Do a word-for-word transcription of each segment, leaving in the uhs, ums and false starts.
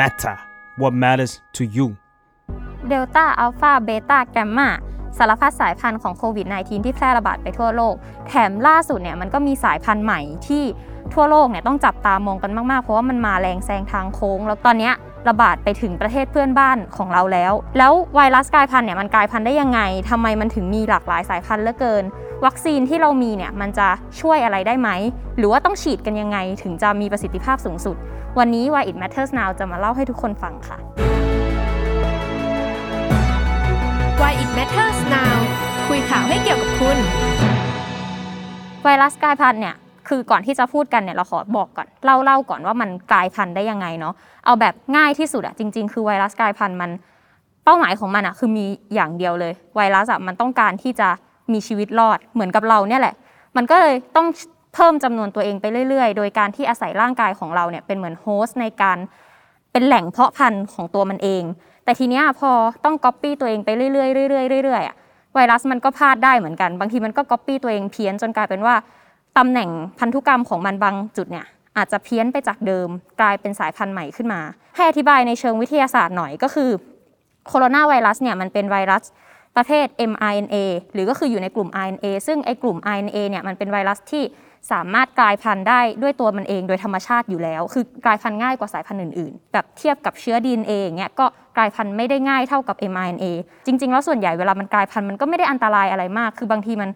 matter what matters to you Delta Alpha Beta Gamma สารพัดสายพันธุ์ของโควิด สิบเก้า ที่แพร่ระบาดไปทั่วโลกแถมล่าสุดเนี่ยมันก็มีสายพันธุ์ใหม่ที่ทั่วโลกเนี่ยต้องจับตามองกันมากๆเพราะว่ามันมาแรงแซงทางโค้งแล้วตอนเนี้ยระบาดไปถึงประเทศเพื่อนบ้านของเราแล้วแล้วไวรัสกลายพันธุ์เนี่ยมันกลายพันธุ์ได้ยังไงทำไมมันถึงมีหลากหลายสายพันธุ์เหลือเกินวัคซีนที่เรามีเนี่ยมันจะช่วยอะไรได้ไหมหรือว่าต้องฉีดกันยังไงถึงจะมีประสิทธิภาพสูงสุดวันนี้ Why It Matters Now จะมาเล่าให้ทุกคนฟังค่ะ Why It Matters Now คุยข่าวให้เกี่ยวกับคุณไวรัสกลายพันธุ์เนี่ยคือก่อนที่จะพูดกันเนี่ยเราขอบอกก่อนเล่าเล่าก่อนว่ามันกลายพันธุ์ได้ยังไงเนาะเอาแบบง่ายที่สุดอะจริงๆคือไวรัสกลายพันธุ์มันเป้าหมายของมันอะคือมีอย่างเดียวเลยไวรัสอะมันต้องการที่จะมีชีวิตรอดเหมือนกับเราเนี่ยแหละมันก็เลยต้องเพิ่มจำนวนตัวเองไปเรื่อยๆโดยการที่อาศัยร่างกายของเราเนี่ยเป็นเหมือนโฮสต์ในการเป็นแหล่งเพาะพันธุ์ของตัวมันเองแต่ทีเนี้ยพอต้องก๊อปปี้ตัวเองไปเรื่อยๆเรื่อยๆเรื่อยๆอะไวรัสมันก็พลาดได้เหมือนกันบางทีมันก็ก๊อปปี้ตัวเองเพี้ยนจนกลายเป็นว่าตำแหน่งพันธุกรรมของมันบางจุดเนี่ยอาจจะเพี้ยนไปจากเดิมกลายเป็นสายพันธุ์ใหม่ขึ้นมาให้อธิบายในเชิงวิทยาศาสตร์หน่อยก็คือโคโรนาไวรัสเนี่ยมันเป็นไวรัสประเภท เอ็ม อาร์ เอ็น เอ หรือก็คืออยู่ในกลุ่ม อาร์ เอ็น เอ ซึ่งไอ้กลุ่ม อาร์ เอ็น เอ เนี่ยมันเป็นไวรัสที่สามารถกลายพันธุ์ได้ด้วยตัวมันเองโดยธรรมชาติอยู่แล้วคือกลายพันธุ์ง่ายกว่าสายพันธุ์อื่นๆแบบเทียบกับเชื้อ ดี เอ็น เอ อย่างเงี้ยก็กลายพันธุ์ไม่ได้ง่ายเท่ากับ เอ็ม อาร์ เอ็น เอ จริงๆแล้วส่วนใหญ่เวลามันกลายพันธุ์มันก็ไม่ได้อันตรายอะไรมากคือบางทีมัน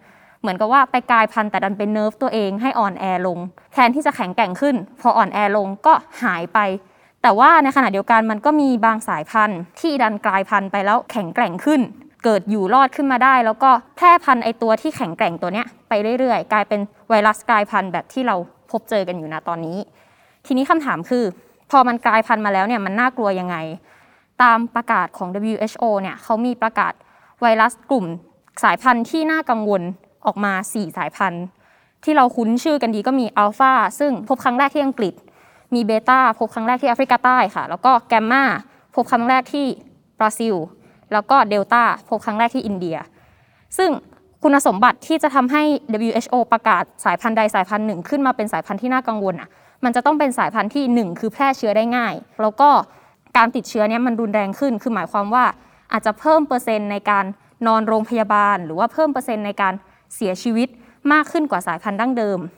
เหมือนกับว่าไปกลายพันธุ์แต่ดันเป็นเนิร์ฟตัวเองให้อ่อนแอลงแทนที่จะแข็งแกร่งขึ้นพออ่อนแอลงก็หายไปแต่ว่าในขณะเดียวกันมันก็มีบางสายพันธุ์ที่ดันกลายพันธุ์ไปแล้วแข็งแกร่งขึ้นเกิดอยู่รอดขึ้นมาได้แล้วก็แพร่พันธุ์ไอตัวที่แข็งแกร่งตัวเนี้ยไปเรื่อยๆกลายเป็นไวรัสกลายพันธุ์แบบที่เราพบเจอกันอยู่ณตอนนี้ทีนี้คำถามคือพอมันกลายพันธุ์มาแล้วเนี่ยมันน่ากลัวยังไงตามประกาศของ ดับเบิลยู เอช โอ เนี่ยเขามีประกาศไวรัสกลุ่มสายพันธุ์ที่น่ากังวลออกมาสี่สายพันธุ์ที่เราคุ้นชื่อกันดีก็มีอัลฟาซึ่งพบครั้งแรกที่อังกฤษมีเบต้าพบครั้งแรกที่แอฟริกาใต้ค่ะแล้วก็แกมมาพบครั้งแรกที่บราซิลแล้วก็เดลต้าพบครั้งแรกที่อินเดียซึ่งคุณสมบัติที่จะทำให้ ดับเบิลยู เอช โอ ประกาศสายพันธุ์ใดสายพันธุ์หนึ่งขึ้นมาเป็นสายพันธุ์ที่น่ากังวลอ่ะมันจะต้องเป็นสายพันธุ์ที่หนึ่งคือแพร่เชื้อได้ง่ายแล้วก็การติดเชื้อเนี้ยมันรุนแรงขึ้นคือหมายความว่าอาจจะเพิ่มเปอร์เซ็นต์ในการนอนโรงพยาบาลหรือว่าเพิ่มเปอร์เซ็นต์ในการเสียชีวิตมากขึ้นกว่าสายพันธุ์ดั้งเดิมไ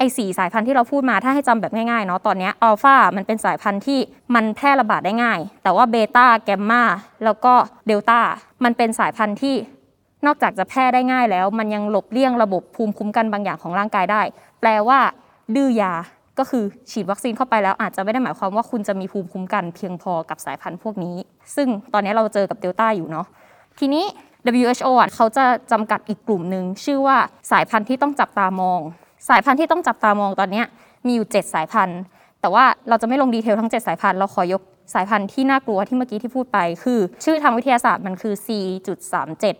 อ้สี่สายพันธุ์ที่เราพูดมาถ้าให้จำแบบง่ายๆเนาะตอนนี้อัลฟามันเป็นสายพันธุ์ที่มันแพร่ระบาดได้ง่ายแต่ว่าเบต้าแกมมาแล้วก็เดลต้ามันเป็นสายพันธุ์ที่นอกจากจะแพร่ได้ง่ายแล้วมันยังหลบเลี่ยงระบบภูมิคุ้มกันบางอย่างของร่างกายได้แปลว่าดื้อยาก็คือฉีดวัคซีนเข้าไปแล้วอาจจะไม่ได้หมายความว่าคุณจะมีภูมิคุ้มกันเพียงพอกับสายพันธุ์พวกนี้ซึ่งตอนนี้เราเจอกับเดลต้าอยู่เนาะทีนี้ดับเบิลยู เอช โอ เขาจะจำกัดอีกกลุ่มนึงชื่อว่าสายพันธุ์ที่ต้องจับตามองสายพันธุ์ที่ต้องจับตามองตอนนี้มีอยู่เจ็ดสายพันธุ์แต่ว่าเราจะไม่ลงดีเทลทั้งเจ็ดสายพันธุ์เราขอยกสายพันธุ์ที่น่ากลัวที่เมื่อกี้ที่พูดไปคือชื่อทางวิทยาศาสตร์มันคือ ซี จุด สามสิบเจ็ด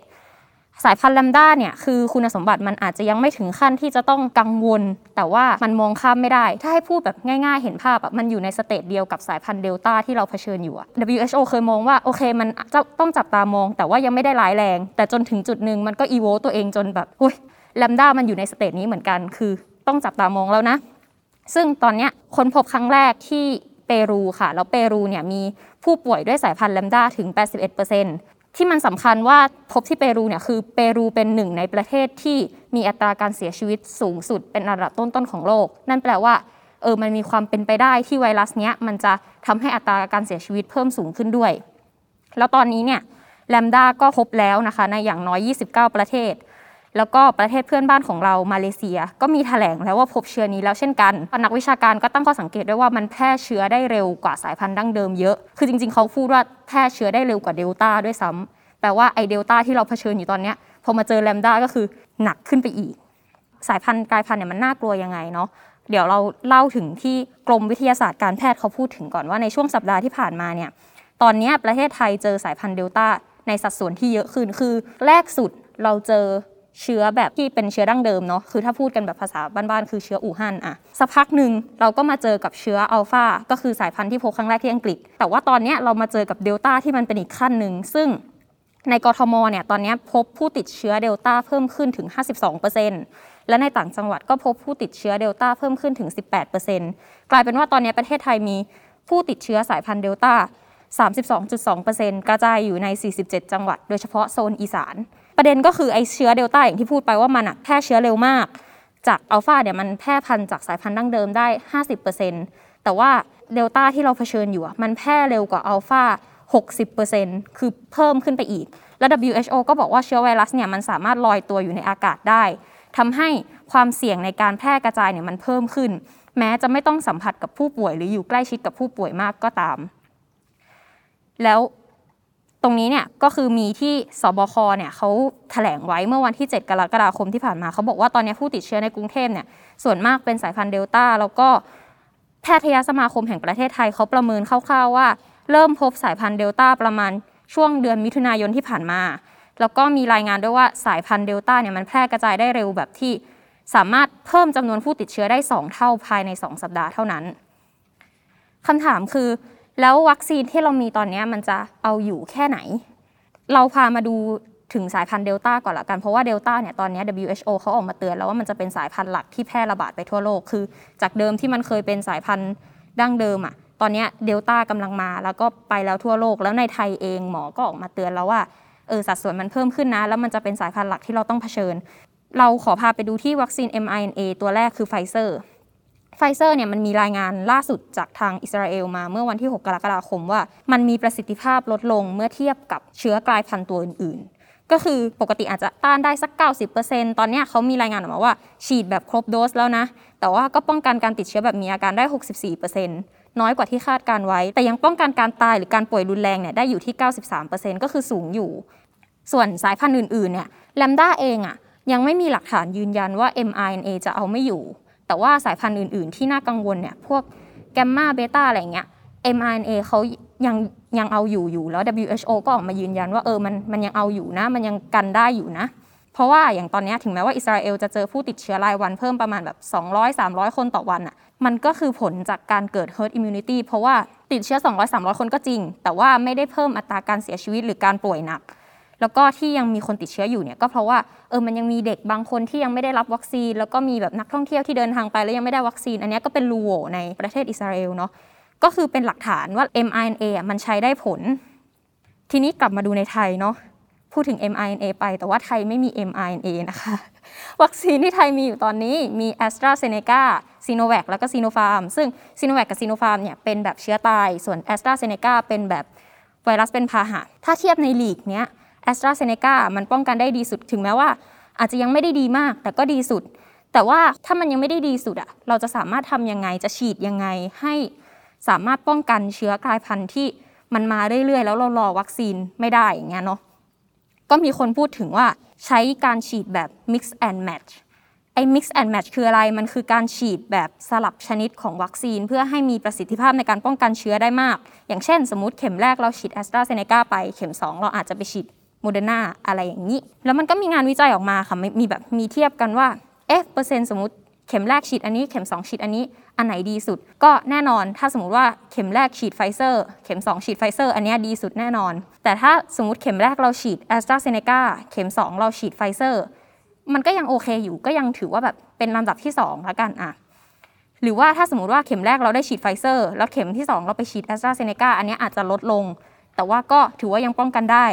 สายพันธุ์ลัมด้าเนี่ยคือคุณสมบัติมันอาจจะยังไม่ถึงขั้นที่จะต้องกังวลแต่ว่ามันมองข้ามไม่ได้ถ้าให้พูดแบบง่ายๆเห็นภาพอ่ะมันอยู่ในสเตจเดียวกับสายพันธุ์เดลต้าที่เราเผชิญอยู่ ดับเบิลยู เอช โอ เคยมองว่าโอเคมันต้องจับตามองแต่ว่ายังไม่ได้ร้ายแรงแต่จนถึงจุดนึงมันก็อีโวตัวเองจนแบบอุ๊ยลัมด้ามันอยู่ในสเตจนี้เหมือนกันคือต้องจับตามองแล้วนะซึ่งตอนเนี้ยค้นพบครั้งแรกที่เปรูค่ะแล้วเปรูเนี่ยมีผู้ป่วยด้วยสายพันธุ์ลัมด้าถึง แปดสิบเอ็ดเปอร์เซ็นต์ที่มันสำคัญว่าพบที่เปรูเนี่ยคือเปรูเป็นหนึ่งในประเทศที่มีอัตราการเสียชีวิตสูงสุดเป็นอันดับต้นๆของโลกนั่นแปลว่าเออมันมีความเป็นไปได้ที่ไวรัสเนี้ยมันจะทำให้อัตราการเสียชีวิตเพิ่มสูงขึ้นด้วยแล้วตอนนี้เนี่ยแลมด้าก็พบแล้วนะคะในอย่างน้อยยี่สิบเก้าประเทศแล้วก็ประเทศเพื่อนบ้านของเรามาเลเซียก็มีแถลงแล้วว่าพบเชื้อนี้แล้วเช่นกันนักวิชาการก็ตั้งข้อสังเกตด้วยว่ามันแพร่เชื้อได้เร็วกว่าสายพันธุ์ดั้งเดิมเยอะคือจริงๆเขาพูดว่าแพร่เชื้อได้เร็วกว่าเดลต้าด้วยซ้ำแปลว่าไอเดลต้าที่เราเผชิญอยู่ตอนนี้พอมาเจอแลมด้าก็คือหนักขึ้นไปอีกสายพันธุ์กลายพันธุ์เนี่ยมันน่ากลัวยังไงเนาะเดี๋ยวเราเล่าถึงที่กรมวิทยาศาสตร์การแพทย์เขาพูดถึงก่อนว่าในช่วงสัปดาห์ที่ผ่านมาเนี่ยตอนนี้ประเทศไทยเจอสายพันธุ์เดลต้าในสัดส่วนที่เยอะขึ้นคือแรกสุดเราเจอเชื้อแบบที่เป็นเชื้อดั้งเดิมเนาะคือถ้าพูดกันแบบภาษาบ้านๆคือเชื้ออู่ฮั่นอะสักพักหนึ่งเราก็มาเจอกับเชื้ออัลฟาก็คือสายพันธุ์ที่พบครั้งแรกที่อังกฤษแต่ว่าตอนนี้เรามาเจอกับเดลต้าที่มันเป็นอีกขั้นหนึ่งซึ่งในกทมเนี่ยตอนนี้พบผู้ติดเชื้อเดลต้าเพิ่มขึ้นถึง ห้าสิบสองเปอร์เซ็นต์ และในต่างจังหวัดก็พบผู้ติดเชื้อเดลต้าเพิ่มขึ้นถึง สิบแปดเปอร์เซ็นต์ กลายเป็นว่าตอนนี้ประเทศไทยมี ผู้ติดเชื้อสายพันธุ์เดลต้า สามสิบสองจุดสองเปอร์เซ็นต์ กระจายอยู่ในสี่สิบเจ็ดจังหวัดโดยเฉพาะโซนอีสานประเด็นก็คือไอเชื้อเดลต้าอย่างที่พูดไปว่ามันแพร่เชื้อเร็วมากจากอัลฟาเนี่ยมันแพร่พันธุ์จากสายพันธุ์ดั้งเดิมได้ ห้าสิบเปอร์เซ็นต์ แต่ว่าเดลต้าที่เราเผชิญอยู่มันแพร่เร็วกว่าอัลฟา หกสิบเปอร์เซ็นต์ คือเพิ่มขึ้นไปอีกและ ดับเบิลยู เอช โอ ก็บอกว่าเชื้อไวรัสเนี่ยมันสามารถลอยตัวอยู่ในอากาศได้ทำให้ความเสี่ยงในการแพร่กระจายเนี่ยมันเพิ่มขึ้นแม้จะไม่ต้องสัมผัสกับผู้ป่วยหรืออยู่ใกล้ชิดกับผู้ป่วยมากก็ตามแล้วตรงนี้เนี่ยก็คือมีที่สบคเนี่ยเขาแถลงไว้เมื่อวันที่เจ็ดกรกฎาคมที่ผ่านมาเขาบอกว่าตอนนี้ผู้ติดเชื้อในกรุงเทพเนี่ยส่วนมากเป็นสายพันธุ์เดลต้าแล้วก็แพทยสมาคมแห่งประเทศไทยเขาประเมินคร่าวๆว่าเริ่มพบสายพันธุ์เดลต้าประมาณช่วงเดือนมิถุนายนที่ผ่านมาแล้วก็มีรายงานด้วยว่าสายพันธุ์เดลต้าเนี่ยมันแพร่กระจายได้เร็วแบบที่สามารถเพิ่มจำนวนผู้ติดเชื้อได้สองเท่าภายในสองสัปดาห์เท่านั้นคำถามคือแล้ววัคซีนที่เรามีตอนนี้มันจะเอาอยู่แค่ไหนเราพามาดูถึงสายพันธุ์เดลต้าก่อนละกันเพราะว่าเดลต้าเนี่ยตอนนี้ ดับเบิลยู เอช โอ เขาออกมาเตือนแล้วว่ามันจะเป็นสายพันธุ์หลักที่แพร่ระบาดไปทั่วโลกคือจากเดิมที่มันเคยเป็นสายพันธุ์ดั้งเดิมอ่ะตอนนี้เดลต้ากำลังมาแล้วก็ไปแล้วทั่วโลกแล้วในไทยเองหมอก็ออกมาเตือนแล้วว่าเออสัดส่วนมันเพิ่มขึ้นนะแล้วมันจะเป็นสายพันธุ์หลักที่เราต้องเผชิญเราขอพาไปดูที่วัคซีน เอ็ม อาร์ เอ็น เอ ตัวแรกคือ Pfizer Pfizer เนี่ยมันมีรายงานล่าสุดจากทางอิสราเอลมาเมื่อวันที่หกกรกฎาคมว่ามันมีประสิทธิภาพลดลงเมื่อเทียบกับเชื้อกลายพันธุ์ตัวอื่นๆก็คือปกติอาจจะต้านได้สัก เก้าสิบเปอร์เซ็นต์ ตอนนี้เขามีรายงานออกมาว่าฉีดแบบครบโดสแล้วนะแต่ว่าก็ป้องกันการติดเชื้อแบบมีอาการได้ หกสิบสี่เปอร์เซ็นต์ น้อยกว่าที่คาดการไว้แต่ยังป้องกันการตายหรือการป่วยรุนแรงเนี่ยได้อยู่ที่ เก้าสิบสามเปอร์เซ็นต์ ก็คือสูงอยู่ส่วนสายพันธุ์อื่นๆเนี่ยแลมด้าเองอ่ะยังไม่มีหลักฐานยืนยันว่า เอ็ม อาร์ เอ็น เอ จะเอาไม่อยู่แต่ว่าสายพันธุ์อื่นๆที่น่ากังวลเนี่ยพวก Gamma Beta อะไรเงี้ย เอ็ม อาร์ เอ็น เอ เขายังยังเอาอยู่อยู่แล้ว ดับเบิลยู เอช โอ ก็ออกมายืนยันว่าเออมันมันยังเอาอยู่นะมันยังกันได้อยู่นะเพราะว่าอย่างตอนนี้ถึงแม้ว่าอิสราเอลจะเจอผู้ติดเชื้อรายวันเพิ่มประมาณแบบสองร้อย สามร้อยคนต่อวันอ่ะมันก็คือผลจากการเกิด Herd Immunity เพราะว่าติดเชื้อ สองร้อย สามร้อย คนก็จริงแต่ว่าไม่ได้เพิ่มอัตราการเสียชีวิตหรือการป่วยหนักแล้วก็ที่ยังมีคนติดเชื้ออยู่เนี่ยก็เพราะว่าเออมันยังมีเด็กบางคนที่ยังไม่ได้รับวัคซีนแล้วก็มีแบบนักท่องเที่ยวที่เดินทางไปแล้วยังไม่ได้วัคซีนอันนี้ก็เป็นรูโหว่ในประเทศอิสราเอลเนาะก็คือเป็นหลักฐานว่า เอ็ม อาร์ เอ็น เอ มันใช้ได้ผลทีนี้กลับมาดูในไทยเนาะพูดถึง เอ็ม อาร์ เอ็น เอ ไปแต่ว่าไทยไม่มี เอ็ม อาร์ เอ็น เอ นะคะวัคซีนที่ไทยมีอยู่ตอนนี้มี AstraZeneca Sinovac แล้วก็ Sinopharm ซึ่ง Sinovac กับ Sinopharm เนี่ยเป็นแบบเชื้อตายส่วน AstraZeneca เป็นแบบไวรัสเป็นพาหะถ้าเทียบในลีกเนี้ยAstraZeneca มันป้องกันได้ดีสุดถึงแม้ว่าอาจจะยังไม่ได้ดีมากแต่ก็ดีสุดแต่ว่าถ้ามันยังไม่ได้ดีสุดอะเราจะสามารถทำยังไงจะฉีดยังไงให้สามารถป้องกันเชื้อกลายพันธุ์ที่มันมาเรื่อยๆแล้วเรารอวัคซีนไม่ได้อย่างเงี้ยเนาะก็มีคนพูดถึงว่าใช้การฉีดแบบ Mix and Match ไอ้ Mix and Match คืออะไรมันคือการฉีดแบบสลับชนิดของวัคซีนเพื่อให้มีประสิทธิภาพในการป้องกันเชื้อได้มากอย่างเช่นสมมุติเข็มแรกเราฉีด AstraZeneca ไปเข็มสองเราอาจจะไปฉีดModerna อะไรอย่างนี้แล้วมันก็มีงานวิจัยออกมาค่ะมีแบบมีเทียบกันว่าเอ๊ะเปอร์เซ็นต์สมมุติเข็มแรกฉีดอันนี้เข็มสองฉีดอันนี้อันไหนดีสุดก็แน่นอนถ้าสมมุติว่าเข็มแรกฉีด Pfizer เข็มสองฉีด Pfizer อันนี้ดีสุดแน่นอนแต่ถ้าสมมุติเข็มแรกเราฉีด AstraZeneca เข็มสองเราฉีด Pfizer มันก็ยังโอเคอยู่ก็ยังถือว่าแบบเป็นลำดับที่สองละกันอ่ะหรือว่าถ้าสมมุติว่าเข็มแรกเราได้ฉีด Pfizer แล้วเข็มที่สองเราไปฉีด AstraZeneca อันนี้อาจจะลดลงแต่ว่าก็ถือว่ายังป้องกันได้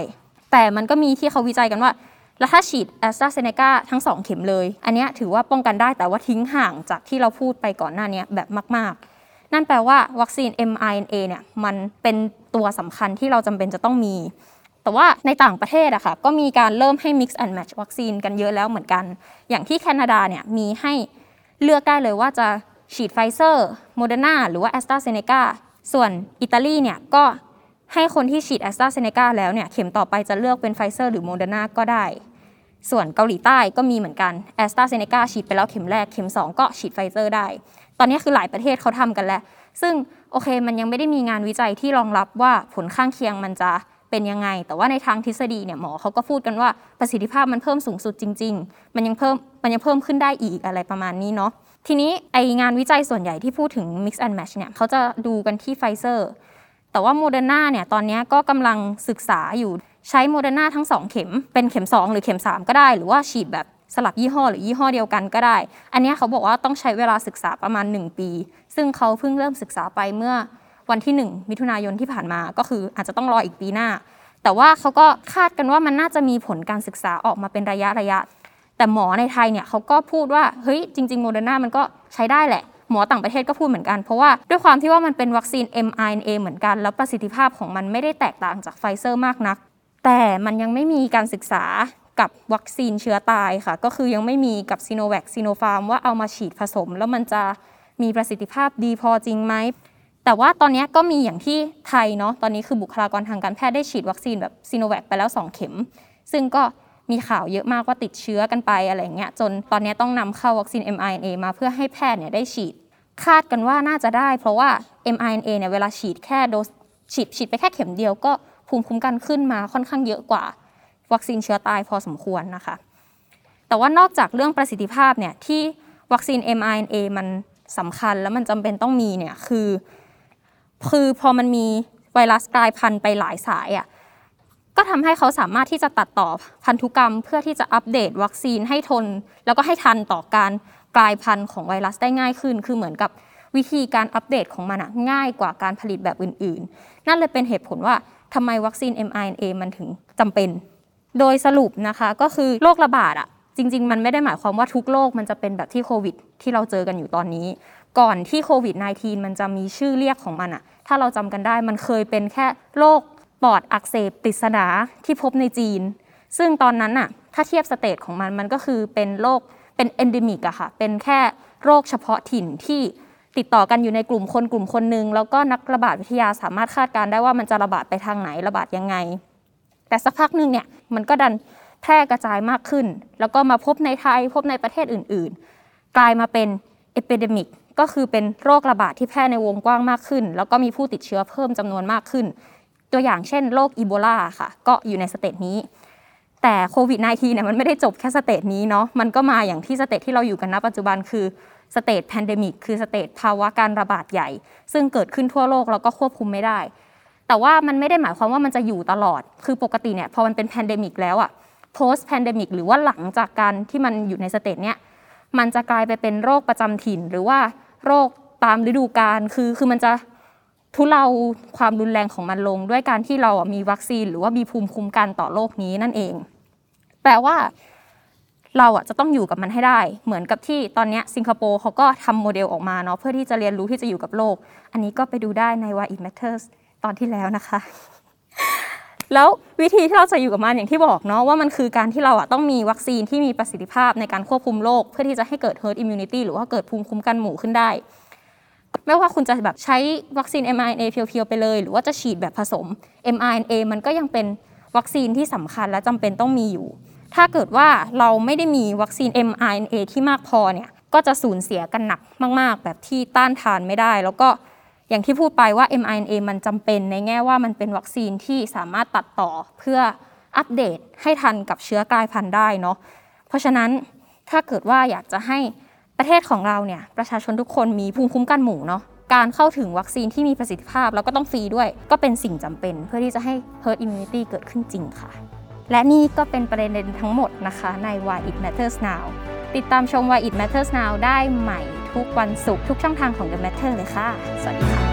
แต่มันก็มีที่เขาวิจัยกันว่าแล้วถ้าฉีด AstraZeneca ทั้งสองเข็มเลยอันนี้ถือว่าป้องกันได้แต่ว่าทิ้งห่างจากที่เราพูดไปก่อนหน้านี้แบบมากๆนั่นแปลว่าวัคซีน เอ็ม อาร์ เอ็น เอ เนี่ยมันเป็นตัวสำคัญที่เราจำเป็นจะต้องมีแต่ว่าในต่างประเทศอะค่ะก็มีการเริ่มให้ Mix and Match วัคซีนกันเยอะแล้วเหมือนกันอย่างที่แคนาดาเนี่ยมีให้เลือกได้เลยว่าจะฉีด Pfizer Moderna หรือว่า AstraZeneca ส่วนอิตาลีเนี่ยก็ให้คนที่ฉีด AstraZeneca แล้วเนี่ยเข็มต่อไปจะเลือกเป็น Pfizer หรือ Moderna ก็ได้ส่วนเกาหลีใต้ก็มีเหมือนกัน AstraZeneca ฉีดไปแล้วเข็มแรกเข็มสองก็ฉีด Pfizer ได้ตอนนี้คือหลายประเทศเขาทำกันแล้วซึ่งโอเคมันยังไม่ได้มีงานวิจัยที่รองรับว่าผลข้างเคียงมันจะเป็นยังไงแต่ว่าในทางทฤษฎีเนี่ยหมอเขาก็พูดกันว่าประสิทธิภาพมันเพิ่มสูงสุดจริงๆมันยังเพิ่มมันยังเพิ่มขึ้นได้อีกอะไรประมาณนี้เนาะทีนี้ไองานวิจัยส่วนใหญ่ที่พูดถึง Mix and Match เนี่ยเขาจะดูกันที่ Pfizerแต่ว่า Moderna เนี่ยตอนนี้ก็กำลังศึกษาอยู่ใช้ Moderna ทั้งสองเข็มเป็นเข็มสองหรือเข็มสามก็ได้หรือว่าฉีดแบบสลับยี่ห้อหรือยี่ห้อเดียวกันก็ได้อันนี้เขาบอกว่าต้องใช้เวลาศึกษาประมาณหนึ่งปีซึ่งเขาเพิ่งเริ่มศึกษาไปเมื่อ วันที่หนึ่งมิถุนายนที่ผ่านมาก็คืออาจจะต้องรออีกปีหน้าแต่ว่าเขาก็คาดกันว่ามันน่าจะมีผลการศึกษาออกมาเป็นระยะระยะแต่หมอในไทยเนี่ยเขาก็พูดว่าเฮ้ยจริงๆ Moderna มันก็ใช้ได้แหละหมอต่างประเทศก็พูดเหมือนกันเพราะว่าด้วยความที่ว่ามันเป็นวัคซีน เอ็ม อาร์ เอ็น เอ เหมือนกันแล้วประสิทธิภาพของมันไม่ได้แตกต่างจาก Pfizer มากนักแต่มันยังไม่มีการศึกษากับวัคซีนเชื้อตายค่ะก็คือยังไม่มีกับ Sinovac Sinopharm ว่าเอามาฉีดผสมแล้วมันจะมีประสิทธิภาพดีพอจริงไหมแต่ว่าตอนนี้ก็มีอย่างที่ไทยเนาะตอนนี้คือบุคลากรทางการแพทย์ได้ฉีดวัคซีนแบบ Sinovac ไปแล้วสองเข็มซึ่งก็มีข่าวเยอะมากว่าติดเชื้อกันไปอะไรเงี้ยจนตอนนี้ต้องนำเข้าวัคซีน เอ็ม อาร์ เอ็น เอ มาเพื่อให้แพทย์เนี่ยได้ฉีดคาดกันว่าน่าจะได้เพราะว่า เอ็ม อาร์ เอ็น เอ เนี่ยเวลาฉีดแค่โดสฉีดฉีดไปแค่เข็มเดียวก็ภูมิคุ้มกันขึ้นมาค่อนข้างเยอะกว่าวัคซีนเชื้อตายพอสมควรนะคะแต่ว่านอกจากเรื่องประสิทธิภาพเนี่ยที่วัคซีน เอ็ม อาร์ เอ็น เอ มันสำคัญและมันจำเป็นต้องมีเนี่ยคือคือพอมันมีไวรัสกลายพันธุ์ไปหลายสายอ่ะก็ทำให้เขาสามารถที่จะตัดต่อพันธุกรรมเพื่อที่จะอัปเดตวัคซีนให้ทนแล้วก็ให้ทันต่อการกลายพันธุ์ของไวรัสได้ง่ายขึ้นคือเหมือนกับวิธีการอัปเดตของมันง่ายกว่าการผลิตแบบอื่นๆนั่นเลยเป็นเหตุผลว่าทำไมวัคซีน เอ็ม อาร์ เอ็น เอ มันถึงจำเป็นโดยสรุปนะคะก็คือโรคระบาดอ่ะจริงๆมันไม่ได้หมายความว่าทุกโรคมันจะเป็นแบบที่โควิดที่เราเจอกันอยู่ตอนนี้ก่อนที่โควิด สิบเก้า มันจะมีชื่อเรียกของมันอ่ะถ้าเราจำกันได้มันเคยเป็นแค่โรคปอดอักเสบติดสนาที่พบในจีนซึ่งตอนนั้นน่ะถ้าเทียบสเตจของมันมันก็คือเป็นโรคเป็นเอนดิมิกอะค่ะเป็นแค่โรคเฉพาะถิ่นที่ติดต่อกันอยู่ในกลุ่มคนกลุ่มคนนึงแล้วก็นักระบาดวิทยาสามารถคาดการได้ว่ามันจะระบาดไปทางไหนระบาดยังไงแต่สักพักนึงเนี่ยมันก็ดันแพร่กระจายมากขึ้นแล้วก็มาพบในไทยพบในประเทศอื่นๆกลายมาเป็นเอพิเดมิกก็คือเป็นโรคระบาดที่แพร่ในวงกว้างมากขึ้นแล้วก็มีผู้ติดเชื้อเพิ่มจำนวนมากขึ้นตัวอย่างเช่นโรคอีโบลาค่ะก็อยู่ในสเตจนี้แต่โควิด สิบเก้า เนี่ยมันไม่ได้จบแค่สเตจนี้เนาะมันก็มาอย่างที่สเตจที่เราอยู่กันณปัจจุบันคือสเตจแพนเดมิกคือสเตจภาวะการระบาดใหญ่ซึ่งเกิดขึ้นทั่วโลกแล้วก็ควบคุมไม่ได้แต่ว่ามันไม่ได้หมายความว่ามันจะอยู่ตลอดคือปกติเนี่ยพอมันเป็นแพนเดมิกแล้วอ่ะ post pandemic หรือว่าหลังจากการที่มันอยู่ในสเตจเนี้ยมันจะกลายไปเป็นโรคประจำถิ่นหรือว่าโรคตามฤดูกาลคือคือมันจะทุเลาความรุนแรงของมันลงด้วยการที่เรามีวัคซีนหรือว่ามีภูมิคุ้มกันต่อโรคนี้นั่นเองแปลว่าเราจะต้องอยู่กับมันให้ได้เหมือนกับที่ตอนนี้สิงคโปร์เขาก็ทำโมเดลออกมาเนาะเพื่อที่จะเรียนรู้ที่จะอยู่กับโลกอันนี้ก็ไปดูได้ใน Why It Matters ตอนที่แล้วนะคะ แล้ววิธีที่เราจะอยู่กับมันอย่างที่บอกเนาะว่ามันคือการที่เราต้องมีวัคซีนที่มีประสิทธิภาพในการควบคุมโรคเพื่อที่จะให้เกิด Herd Immunity หรือว่าเกิดภูมิคุ้มกันหมู่ขึ้นได้ไม่ว่าคุณจะแบบใช้วัคซีน เอ็ม อาร์ เอ็น เอ เพียวๆไปเลยหรือว่าจะฉีดแบบผสม เอ็ม อาร์ เอ็น เอ มันก็ยังเป็นวัคซีนที่สำคัญและจำเป็นต้องมีอยู่ถ้าเกิดว่าเราไม่ได้มีวัคซีน เอ็ม อาร์ เอ็น เอ ที่มากพอเนี่ยก็จะสูญเสียกันหนักมากๆแบบที่ต้านทานไม่ได้แล้วก็อย่างที่พูดไปว่า เอ็ม อาร์ เอ็น เอ มันจำเป็นในแง่ว่ามันเป็นวัคซีนที่สามารถตัดต่อเพื่ออัปเดตให้ทันกับเชื้อกลายพันธุ์ได้เนาะเพราะฉะนั้นถ้าเกิดว่าอยากจะให้ประเทศของเราเนี่ยประชาชนทุกคนมีภูมิคุ้มกันหมู่เนาะการเข้าถึงวัคซีนที่มีประสิทธิภาพแล้วก็ต้องฟรีด้วยก็เป็นสิ่งจำเป็นเพื่อที่จะให้ Herd Immunity เกิดขึ้นจริงค่ะและนี่ก็เป็นประเด็นทั้งหมดนะคะใน Why It Matters Now ติดตามชม Why It Matters Now ได้ใหม่ทุกวันศุกร์ทุกช่องทางของ The Matter เลยค่ะสวัสดีค่ะ